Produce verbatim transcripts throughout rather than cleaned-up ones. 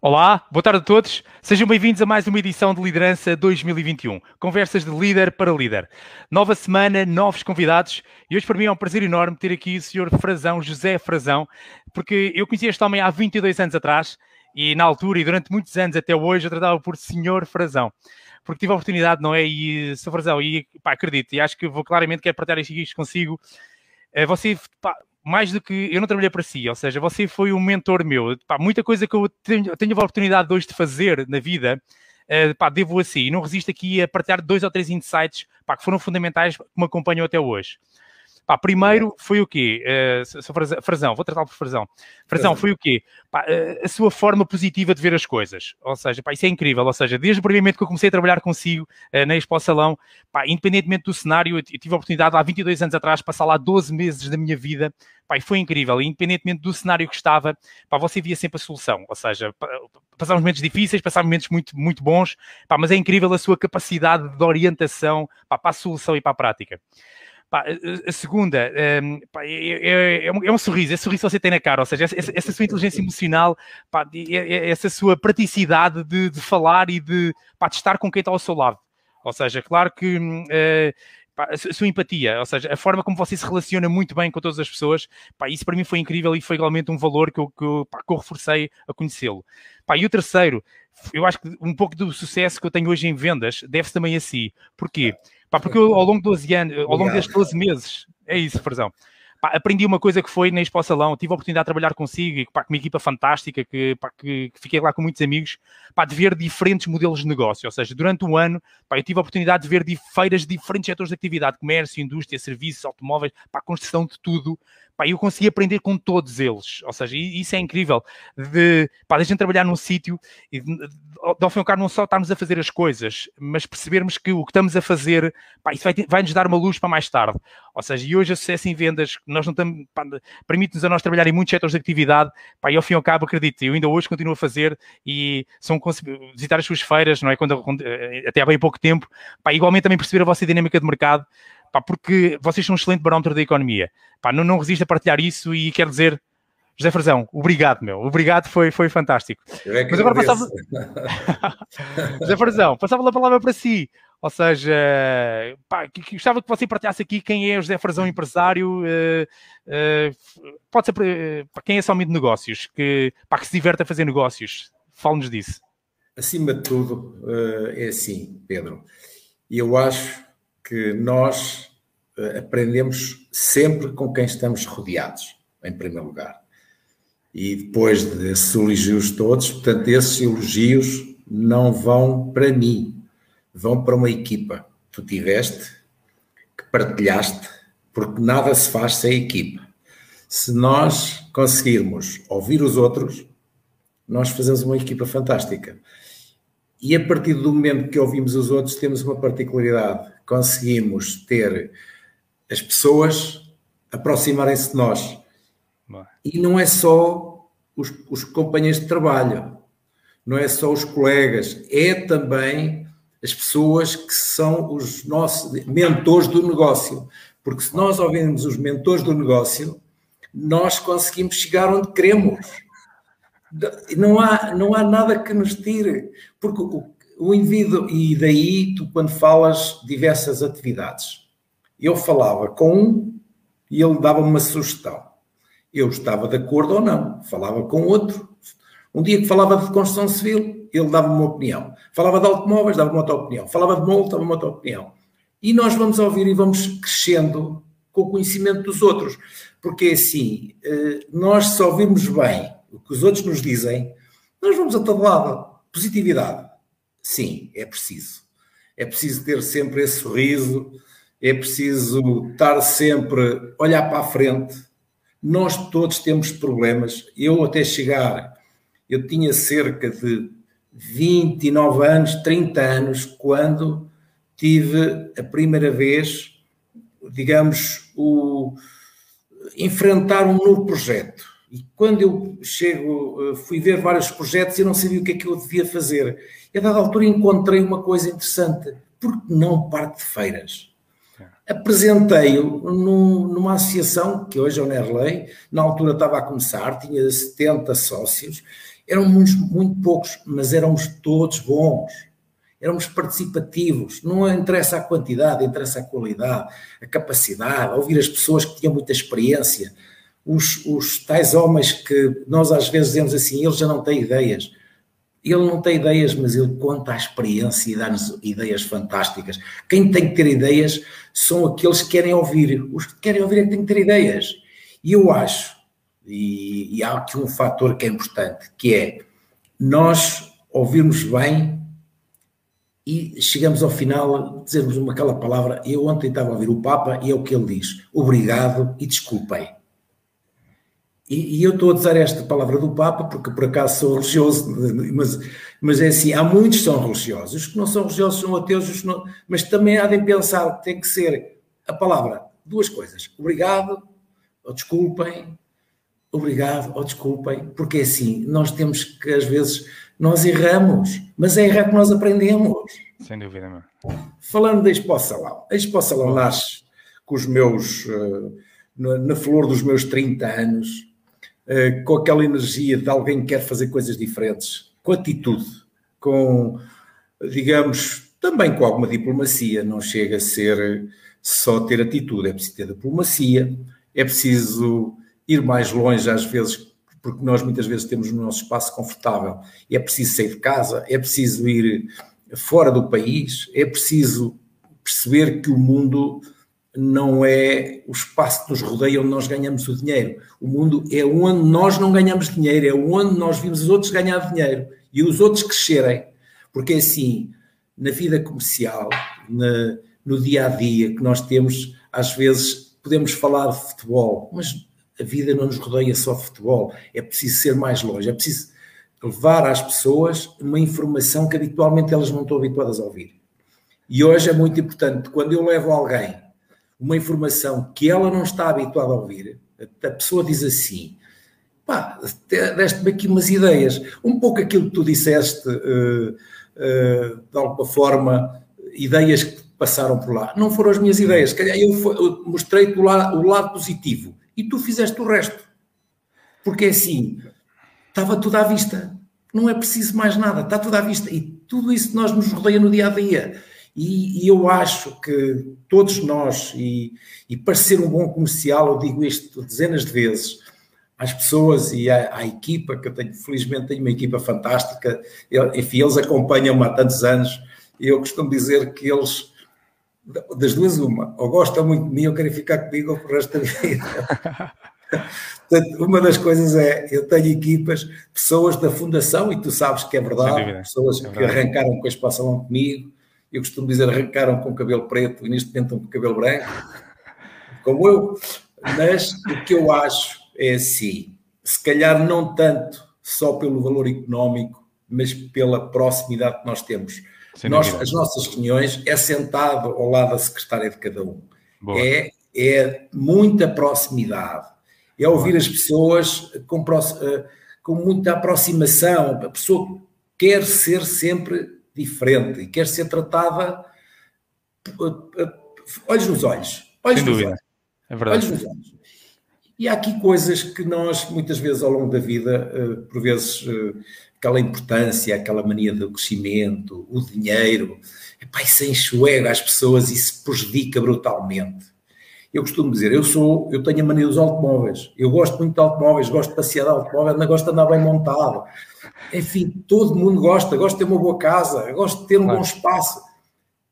Olá, boa tarde a todos. Sejam bem-vindos a mais uma edição de Liderança dois mil e vinte e um. Conversas de líder para líder. Nova semana, novos convidados. E hoje para mim é um prazer enorme ter aqui o senhor Frazão, José Frazão, porque eu conheci este homem há vinte e dois anos atrás e na altura e durante muitos anos até hoje eu tratava por senhor Frazão. Porque tive a oportunidade, não é? E senhor Frazão, e pá, acredito, e acho que vou claramente quero partilhar isto consigo. Você, pá, mais do que... Eu não trabalhei para si, ou seja, você foi um mentor meu. Pá, muita coisa que eu tenho, tenho a oportunidade de hoje de fazer na vida, uh, pá, devo a si. E não resisto aqui a partilhar dois ou três insights, pá, que foram fundamentais, que me acompanham até hoje. Pá, primeiro foi o quê? Uh, Frazão, vou tratar por Frazão. Frazão, foi o quê? Pá, uh, a sua forma positiva de ver as coisas. Ou seja, pá, isso é incrível. Ou seja, desde o primeiro momento que eu comecei a trabalhar consigo uh, na Expo Salão, pá, independentemente do cenário, eu tive a oportunidade há vinte e dois anos atrás de passar lá doze meses da minha vida. Pá, e foi incrível. E, independentemente do cenário que estava, pá, você via sempre a solução. Ou seja, pá, passámos momentos difíceis, passámos momentos muito, muito bons, pá, mas é incrível a sua capacidade de orientação, pá, para a solução e para a prática. Pá, a segunda, um, pá, é, é, é, um, é um sorriso, esse sorriso que você tem na cara, ou seja, essa, essa sua inteligência emocional, pá, essa sua praticidade de, de falar e de, pá, de estar com quem está ao seu lado. Ou seja, claro que uh, pá, a sua empatia, ou seja, a forma como você se relaciona muito bem com todas as pessoas, pá, isso para mim foi incrível e foi igualmente um valor que eu, que eu, pá, que eu reforcei a conhecê-lo. E o terceiro, eu acho que um pouco do sucesso que eu tenho hoje em vendas deve-se também a si. Porquê? Pá, porque eu, ao longo de doze anos, ao longo destes doze meses, é isso, Frazão, pá, aprendi uma coisa que foi na Expo Salão, tive a oportunidade de trabalhar consigo e pá, com uma equipa fantástica, que, pá, que, que fiquei lá com muitos amigos, pá, de ver diferentes modelos de negócio, ou seja, durante um ano, pá, eu tive a oportunidade de ver de feiras de diferentes setores de atividade, comércio, indústria, serviços, automóveis, pá, construção de tudo, pá, eu consegui aprender com todos eles, ou seja, isso é incrível, de, pá, de a gente trabalhar num sítio, de, de, de, de ao fim e ao cabo não só estarmos a fazer as coisas, mas percebermos que o que estamos a fazer, pá, isso vai, vai nos dar uma luz para mais tarde, ou seja, e hoje a sucesso em vendas, nós não estamos, pá, permite-nos a nós trabalhar em muitos setores de atividade, pá, e ao fim e ao cabo, acredito, eu ainda hoje continuo a fazer e são visitar as suas feiras, não é? Quando, até há bem pouco tempo, pá, igualmente também perceber a vossa dinâmica de mercado, pá, porque vocês são um excelente barómetro da economia. Pá, não, não resisto a partilhar isso e quero dizer, José Frazão, obrigado, meu. Obrigado, foi, foi fantástico. É que mas agora passava... José Frazão, passava a palavra para si. Ou seja, pá, gostava que você partilhasse aqui quem é José Frazão, empresário, uh, uh, pode ser para quem é só amigo de negócios, que, pá, que se diverte a fazer negócios. Fale-nos disso. Acima de tudo, uh, é assim, Pedro. Eu acho... que nós aprendemos sempre com quem estamos rodeados, em primeiro lugar. E depois desses elogios todos, portanto, esses elogios não vão para mim, vão para uma equipa que tu tiveste, que partilhaste, porque nada se faz sem equipa. Se nós conseguirmos ouvir os outros, nós fazemos uma equipa fantástica. E a partir do momento que ouvimos os outros, temos uma particularidade. Conseguimos ter as pessoas aproximarem-se de nós. Bom. E não é só os, os companheiros de trabalho, não é só os colegas, é também as pessoas que são os nossos mentores do negócio. Porque se nós ouvirmos os mentores do negócio, nós conseguimos chegar onde queremos. Não há, não há nada que nos tire, porque o O indivíduo, e daí tu quando falas diversas atividades, eu falava com um e ele dava-me uma sugestão. Eu estava de acordo ou não, falava com outro. Um dia que falava de construção civil, ele dava-me uma opinião. Falava de automóveis, dava-me outra opinião. Falava de molde, dava-me outra opinião. E nós vamos ouvir e vamos crescendo com o conhecimento dos outros. Porque assim, nós se ouvirmos bem o que os outros nos dizem, nós vamos a todo lado. Positividade. Sim, é preciso. É preciso ter sempre esse sorriso, é preciso estar sempre, olhar para a frente. Nós todos temos problemas. Eu até chegar, eu tinha cerca de vinte e nove anos, trinta anos, quando tive a primeira vez, digamos, o, enfrentar um novo projeto. E quando eu chego, fui ver vários projetos e não sabia o que é que eu devia fazer. E a dada altura encontrei uma coisa interessante. Por que não parte de feiras? Apresentei-o num, numa associação, que hoje é o Nerley, na altura estava a começar, tinha setenta sócios, Eram muitos, muito poucos, mas éramos todos bons, éramos participativos, não interessa a quantidade, interessa a qualidade, a capacidade, ouvir as pessoas que tinham muita experiência, os, os tais homens que nós às vezes dizemos assim, ele já não tem ideias, ele não tem ideias, mas ele conta a experiência e dá-nos ideias fantásticas. Quem tem que ter ideias são aqueles que querem ouvir, os que querem ouvir é que têm que ter ideias, e eu acho... E, e há aqui um fator que é importante, que é nós ouvirmos bem e chegamos ao final, dizermos uma, aquela palavra, eu ontem estava a ouvir o Papa e é o que ele diz, obrigado e desculpem. E, e eu estou a dizer esta palavra do Papa porque por acaso sou religioso, mas, mas é assim, há muitos que são religiosos, os que não são religiosos são ateus, os que não, mas também há de pensar que tem que ser a palavra, duas coisas, obrigado ou desculpem, obrigado, ou oh, desculpem, porque é assim, nós temos que às vezes, nós erramos, mas é errar que nós aprendemos. Sem dúvida, meu. Falando da Expo Salão, a Expo Salão nasce com os meus, na flor dos meus trinta anos, com aquela energia de alguém que quer fazer coisas diferentes, com atitude, com, digamos, também com alguma diplomacia, não chega a ser só ter atitude, é preciso ter diplomacia, é preciso... ir mais longe às vezes, porque nós muitas vezes temos o nosso espaço confortável, e é preciso sair de casa, é preciso ir fora do país, é preciso perceber que o mundo não é o espaço que nos rodeia onde nós ganhamos o dinheiro, o mundo é onde nós não ganhamos dinheiro, é onde nós vimos os outros ganhar dinheiro, e os outros crescerem, porque é assim, na vida comercial, na, no dia-a-dia que nós temos, às vezes podemos falar de futebol, mas a vida não nos rodeia só de futebol, é preciso ser mais longe, é preciso levar às pessoas uma informação que habitualmente elas não estão habituadas a ouvir. E hoje é muito importante, quando eu levo a alguém uma informação que ela não está habituada a ouvir, a pessoa diz assim, pá, deste-me aqui umas ideias, um pouco aquilo que tu disseste, uh, uh, de alguma forma, ideias que passaram por lá, não foram as minhas ideias, eu, eu mostrei-te o lado, o lado positivo, e tu fizeste o resto, porque é assim, estava tudo à vista, não é preciso mais nada, está tudo à vista, e tudo isso nós nos rodeia no dia-a-dia, e, e eu acho que todos nós, e, e para ser um bom comercial, eu digo isto dezenas de vezes, às pessoas e à, à equipa, que eu tenho, felizmente tenho uma equipa fantástica, eu, enfim, eles acompanham-me há tantos anos, e eu costumo dizer que eles... das duas uma, ou gostam muito de mim ou querem ficar comigo ou para o resto da vida. Portanto, uma das coisas é, eu tenho equipas, pessoas da fundação, e tu sabes que é verdade, pessoas é verdade. Que arrancaram com a Expo Salão comigo, eu costumo dizer arrancaram com o cabelo preto e neste momento estão com o cabelo branco, como eu, mas o que eu acho é assim, se calhar não tanto só pelo valor económico, mas pela proximidade que nós temos. Nós, as nossas reuniões é sentado ao lado da secretária de cada um, é, é muita proximidade, é ouvir Boa. As pessoas com, com muita aproximação, a pessoa quer ser sempre diferente e quer ser tratada olhos nos olhos, olhos nos olhos, é verdade. Olhos nos olhos. E há aqui coisas que nós muitas vezes ao longo da vida, por vezes... aquela importância, aquela mania do crescimento, o dinheiro, epá, isso enxuega as pessoas e se prejudica brutalmente. Eu costumo dizer, eu sou, eu tenho a mania dos automóveis, eu gosto muito de automóveis, gosto de passear de automóvel, não gosto de andar bem montado, enfim, todo mundo gosta, gosto de ter uma boa casa, gosto de ter um claro. Bom espaço,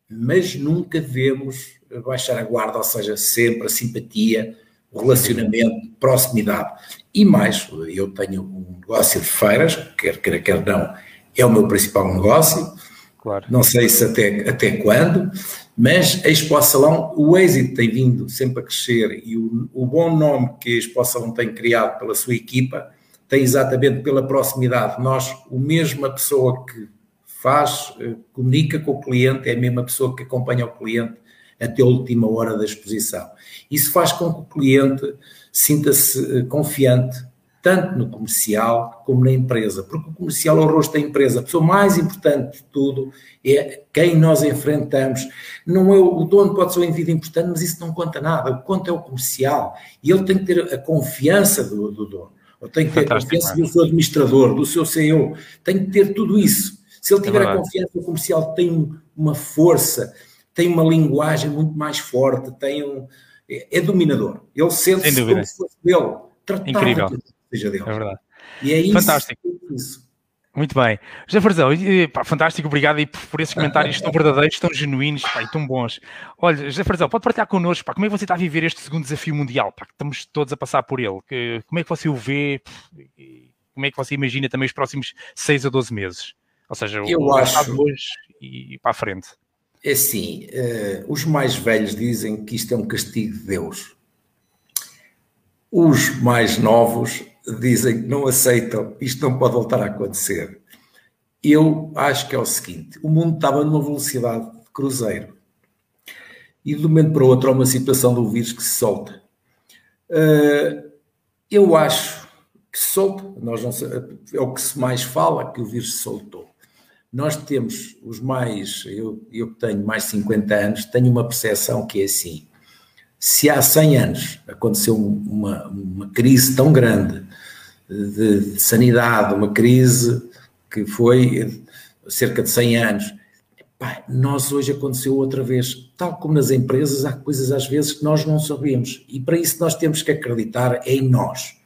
mas nunca devemos baixar a guarda, ou seja, sempre a simpatia, o relacionamento, proximidade. E mais, eu tenho um negócio de feiras, quer queira, quer não, é o meu principal negócio, claro. Não sei se até, até quando, mas a Expo Salão, o êxito tem vindo sempre a crescer e o, o bom nome que a Expo Salão tem criado pela sua equipa tem exatamente pela proximidade. Nós, a mesma pessoa que faz, comunica com o cliente, é a mesma pessoa que acompanha o cliente até a última hora da exposição. Isso faz com que o cliente sinta-se confiante, tanto no comercial como na empresa, porque o comercial é o rosto da empresa. A pessoa mais importante de tudo é quem nós enfrentamos. Não é, o dono pode ser um indivíduo importante, mas isso não conta nada. O que conta é o comercial e ele tem que ter a confiança do, do dono. ou tem que ter Fantástico, confiança do seu administrador, do seu C E O, tem que ter tudo isso. Se ele tiver é a confiança, o comercial tem uma força, tem uma linguagem muito mais forte, tem um, é, é dominador. Ele sente-se como se fosse dele, tratado que seja dele. É verdade. E é isso. Fantástico. É isso. Muito bem. José Frazão, pá, fantástico, obrigado aí por, por esses comentários tão verdadeiros, tão genuínos, pá, e tão bons. Olha, José Frazão, pode partilhar connosco, pá, como é que você está a viver este segundo desafio mundial, pá, que estamos todos a passar por ele? Que, como é que você o vê? Como é que você imagina também os próximos seis a doze meses? Ou seja, eu o acho hoje e para a frente. É assim, uh, os mais velhos dizem que isto é um castigo de Deus. Os mais novos dizem que não aceitam, isto não pode voltar a acontecer. Eu acho que é o seguinte, o mundo estava numa velocidade de cruzeiro e de um momento para o outro há uma situação do vírus que se solta. Uh, eu acho que se solta, nós não, é o que se mais fala, que o vírus se soltou. Nós temos os mais, eu, eu tenho mais de cinquenta anos, tenho uma percepção que é assim, se há cem anos aconteceu uma, uma crise tão grande de, de sanidade, uma crise que foi cerca de cem anos, pá, nós hoje aconteceu outra vez, tal como nas empresas há coisas às vezes que nós não sabemos e para isso nós temos que acreditar em nós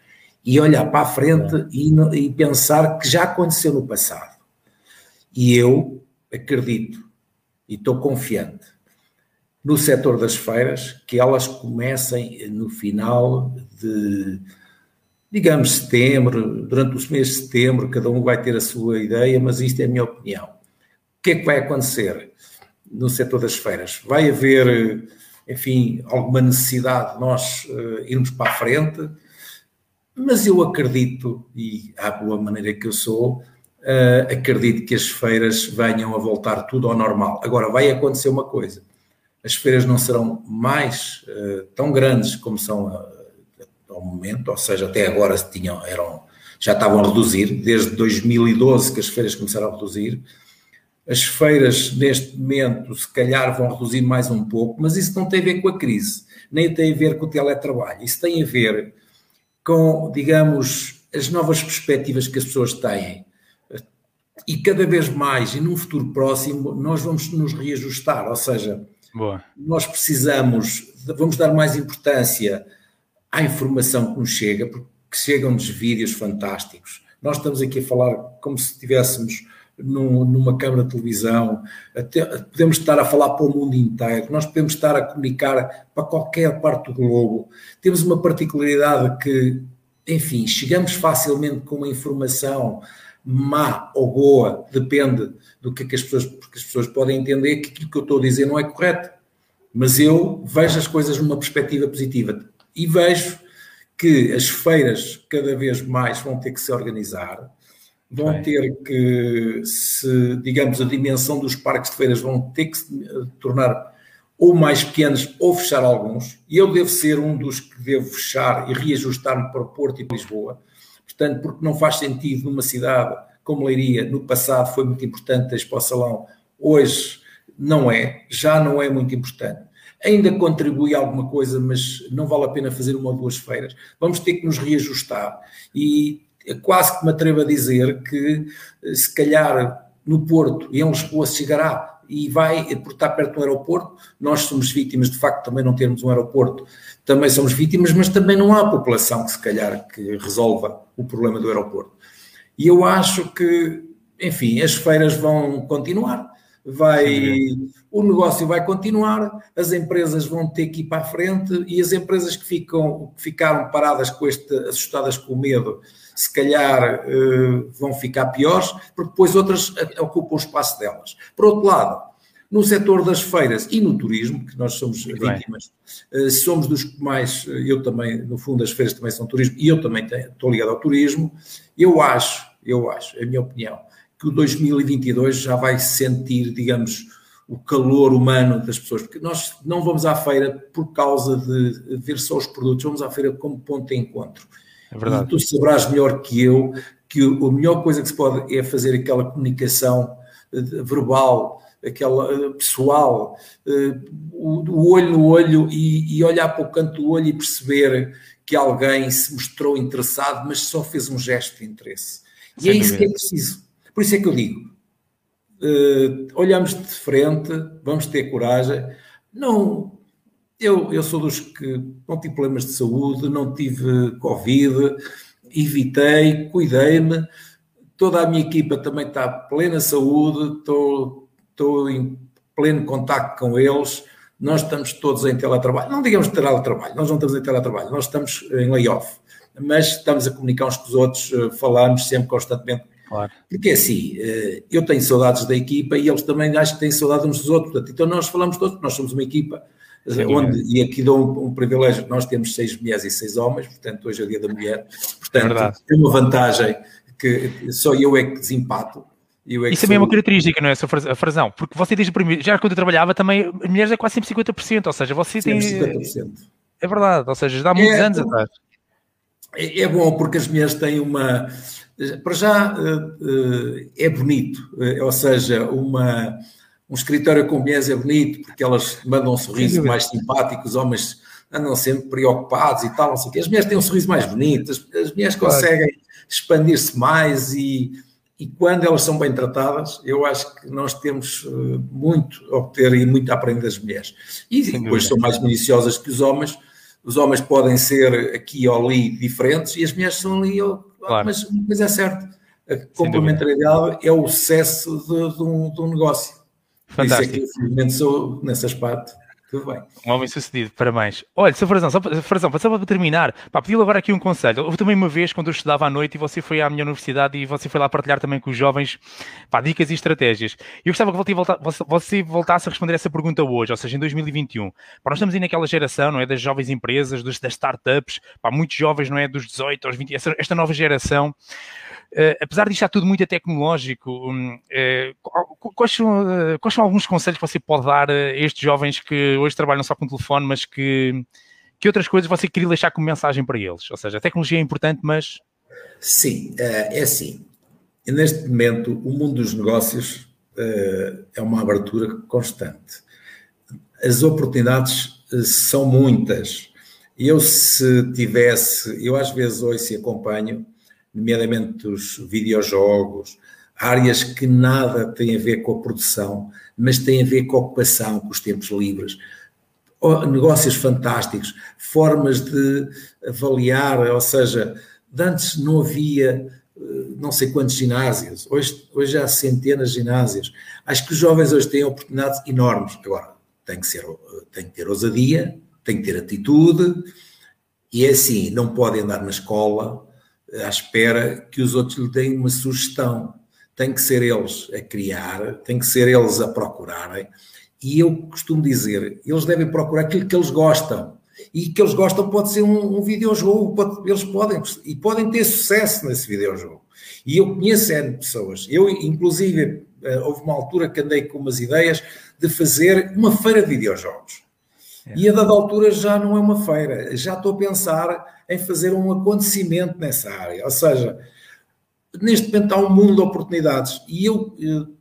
e olhar para a frente e, e pensar que já aconteceu no passado e eu acredito e estou confiante no setor das feiras, que elas comecem no final de, digamos, setembro, durante os meses de setembro, cada um vai ter a sua ideia, mas isto é a minha opinião. O que é que vai acontecer no setor das feiras? Vai haver, enfim, alguma necessidade de nós uh, irmos para a frente, mas eu acredito, e à boa maneira que eu sou, uh, acredito que as feiras venham a voltar tudo ao normal. Agora, vai acontecer uma coisa. As feiras não serão mais uh, tão grandes como são uh, ao momento, ou seja, até agora tinham, eram, já estavam a reduzir, desde dois mil e doze que as feiras começaram a reduzir. As feiras, neste momento, se calhar vão reduzir mais um pouco, mas isso não tem a ver com a crise, nem tem a ver com o teletrabalho, isso tem a ver com, digamos, as novas perspectivas que as pessoas têm. E cada vez mais, e num futuro próximo, nós vamos nos reajustar, ou seja... Boa. Nós precisamos, vamos dar mais importância à informação que nos chega, porque chegam-nos vídeos fantásticos. Nós estamos aqui a falar como se estivéssemos num, numa câmara de televisão, até, podemos estar a falar para o mundo inteiro, nós podemos estar a comunicar para qualquer parte do globo. Temos uma particularidade que, enfim, chegamos facilmente com uma informação má ou boa, depende do que, é que as pessoas, porque as pessoas podem entender que aquilo que eu estou a dizer não é correto, mas eu vejo as coisas numa perspectiva positiva e vejo que as feiras cada vez mais vão ter que se organizar, vão Bem. ter que, se, digamos, a dimensão dos parques de feiras vão ter que se tornar ou mais pequenos ou fechar alguns, e eu devo ser um dos que devo fechar e reajustar-me para o Porto e para Lisboa. Portanto, porque não faz sentido numa cidade como Leiria, no passado foi muito importante a Expo Salão, hoje não é, já não é muito importante. Ainda contribui alguma coisa, mas não vale a pena fazer uma ou duas feiras. Vamos ter que nos reajustar e quase que me atrevo a dizer que se calhar no Porto e em Lisboa se chegará e vai, por estar perto do aeroporto, nós somos vítimas, de facto, também não termos um aeroporto, também somos vítimas, mas também não há população que, se calhar, que resolva o problema do aeroporto. E eu acho que, enfim, as feiras vão continuar, vai, o negócio vai continuar, as empresas vão ter que ir para a frente e as empresas que, ficam, que ficaram paradas com este, assustadas com o medo, se calhar uh, vão ficar piores, porque depois outras ocupam o espaço delas. Por outro lado, no setor das feiras e no turismo, que nós somos vítimas, uh, somos dos que mais, eu também, no fundo as feiras também são turismo, e eu também tenho, estou ligado ao turismo, eu acho, eu acho, é a minha opinião, que o dois mil e vinte e dois já vai sentir, digamos, o calor humano das pessoas, porque nós não vamos à feira por causa de ver só os produtos, vamos à feira como ponto de encontro. É verdade. E tu saberás melhor que eu que a melhor coisa que se pode é fazer aquela comunicação verbal, aquela pessoal, o olho no olho e, e olhar para o canto do olho e perceber que alguém se mostrou interessado, mas só fez um gesto de interesse. E é isso que é preciso. Por isso é que eu digo, uh, olhamos de frente, vamos ter coragem. Não, eu, eu sou dos que não tive problemas de saúde, não tive Covid, evitei, cuidei-me. Toda a minha equipa também está plena saúde, estou, estou em pleno contacto com eles. Nós estamos todos em teletrabalho. Não digamos teletrabalho, nós não estamos em teletrabalho, nós estamos em layoff. Mas estamos a comunicar uns com os outros, falamos sempre constantemente. Claro. Porque assim, eu tenho saudades da equipa e eles também acho que têm saudades uns dos outros. Portanto, então nós falamos todos, nós somos uma equipa. Sim, onde, é. E aqui dou um, um privilégio, nós temos seis mulheres e seis homens, portanto hoje é dia da mulher. Portanto, é uma vantagem que só eu é que desempato. Eu é que Isso também sou... é uma característica, não é, Sr. Frazão? Porque você desde o primeiro, já quando eu trabalhava também, mulheres é quase sempre cinquenta por cento, ou seja, você tem... cinquenta por cento. É verdade, ou seja, já há muitos é, anos atrás. É bom porque as mulheres têm uma... Para já é bonito, ou seja, uma, um escritório com mulheres é bonito porque elas mandam um sorriso mais simpático, os homens andam sempre preocupados e tal, não sei o quê. As mulheres têm um sorriso mais bonito, as, as mulheres conseguem expandir-se mais e, e quando elas são bem tratadas, eu acho que nós temos muito a obter e muito a aprender das mulheres. E depois são mais minuciosas que os homens. Os homens podem ser aqui ou ali diferentes e as mulheres são ali ou... Claro. Mas, mas é certo, a complementariedade é o sucesso de, de, um, de um negócio. Fantástico. Por isso é que eu, felizmente, sou nessas partes. Tudo bem. Um homem sucedido, parabéns. Olha, Sr. Frazão, só, Frazão, só para terminar, pedi-lhe agora aqui um conselho. Houve também uma vez, quando eu estudava à noite, e você foi à minha universidade e você foi lá partilhar também com os jovens, pá, dicas e estratégias. Eu gostava que você voltasse a responder essa pergunta hoje, ou seja, em dois mil e vinte e um. Pá, nós estamos aí naquela geração, não é, das jovens empresas, dos, das startups, pá, muitos jovens, não é, dos dezoito aos vinte, essa, esta nova geração. Uh, apesar disto estar tudo muito tecnológico, um, uh, quais, são, uh, quais são alguns conselhos que você pode dar a estes jovens que hoje trabalham só com o telefone, mas que, que outras coisas você queria deixar como mensagem para eles? Ou seja, a tecnologia é importante, mas... Sim, uh, é assim. Neste momento, o mundo dos negócios uh, é uma abertura constante. As oportunidades uh, são muitas. Eu, se tivesse... Eu, às vezes, ouço e acompanho... nomeadamente os videojogos, áreas que nada têm a ver com a produção, mas têm a ver com a ocupação, com os tempos livres, negócios fantásticos, formas de avaliar, ou seja, antes não havia não sei quantos ginásios, hoje, hoje há centenas de ginásios. Acho que os jovens hoje têm oportunidades enormes. Agora, tem que ser, tem que ter ousadia, tem que ter atitude, e é assim, não podem andar na escola à espera que os outros lhe deem uma sugestão. Tem que ser eles a criar, tem que ser eles a procurarem. E eu costumo dizer, eles devem procurar aquilo que eles gostam. E que eles gostam pode ser um, um videojogo, pode, eles podem, e podem ter sucesso nesse videojogo. E eu conheço N pessoas. Eu, inclusive, houve uma altura que andei com umas ideias de fazer uma feira de videojogos. É. E a dada altura já não é uma feira, já estou a pensar em fazer um acontecimento nessa área, ou seja, neste momento há um mundo de oportunidades e eu,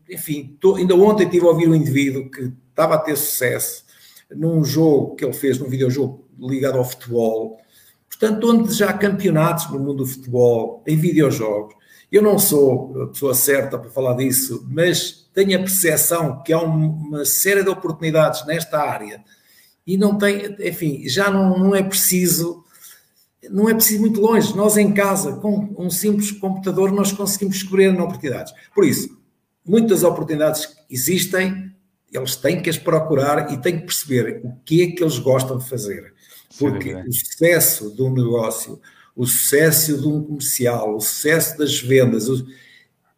enfim, tô, ainda ontem estive a ouvir um indivíduo que estava a ter sucesso num jogo que ele fez, num videojogo ligado ao futebol, portanto, onde já há campeonatos no mundo do futebol, em videojogos. Eu não sou a pessoa certa para falar disso, mas tenho a percepção que há uma série de oportunidades nesta área. E não tem, enfim, já não, não é preciso, não é preciso muito longe. Nós em casa, com um simples computador, nós conseguimos escolher oportunidades. Por isso, muitas oportunidades existem, eles têm que as procurar e têm que perceber o que é que eles gostam de fazer. Porque o sucesso de um negócio, o sucesso de um comercial, o sucesso das vendas,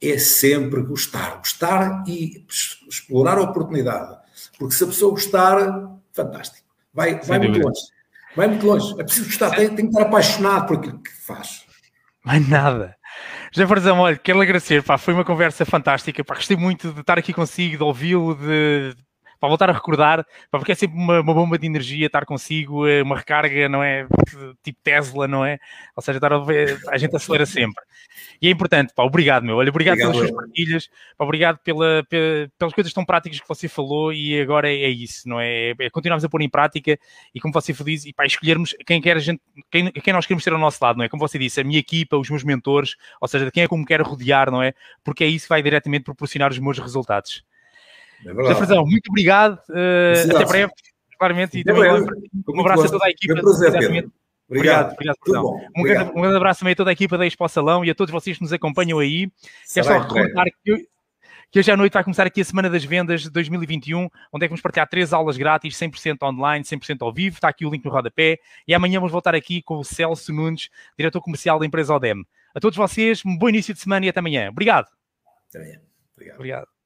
é sempre gostar. Gostar e explorar a oportunidade. Porque se a pessoa gostar... Fantástico. Vai, vai muito dúvida. longe. Vai muito longe. É preciso gostar. Tem, tem que estar apaixonado por aquilo que faz. Mais nada. José Frazão, olha, quero lhe agradecer. Pá, foi uma conversa fantástica. Pá, gostei muito de estar aqui consigo, de ouvi-lo, de... para voltar a recordar, porque é sempre uma, uma bomba de energia estar consigo, uma recarga, não é? Tipo Tesla, não é? Ou seja, estar a, ver, a gente acelera sempre. E é importante, pá, obrigado, meu. Olha, obrigado, obrigado pelas suas partilhas, pá, obrigado pela, pela, pelas coisas tão práticas que você falou e agora é, é isso, não é? É continuarmos a pôr em prática e, como você diz, e, pá, escolhermos quem, quer a gente, quem, quem nós queremos ter ao nosso lado, não é? Como você disse, a minha equipa, os meus mentores, ou seja, de quem é que eu me quero rodear, não é? Porque é isso que vai diretamente proporcionar os meus resultados. É José Frazão, muito obrigado. Uh, até breve, claramente. E também um abraço a toda a equipa. É um prazer, Pedro. Obrigado. Obrigado, obrigado, bom, um, obrigado. Grande, um grande abraço também a toda a equipa da Expo Salão e a todos vocês que nos acompanham aí. Quero só recordar que, eu, que hoje à noite vai começar aqui a Semana das Vendas dois mil e vinte e um, onde é que vamos partilhar três aulas grátis, cem por cento online, cem por cento ao vivo. Está aqui o link no rodapé. E amanhã vamos voltar aqui com o Celso Nunes, diretor comercial da empresa Odem. A todos vocês, um bom início de semana e até amanhã. Obrigado. Até amanhã. Obrigado. Obrigado.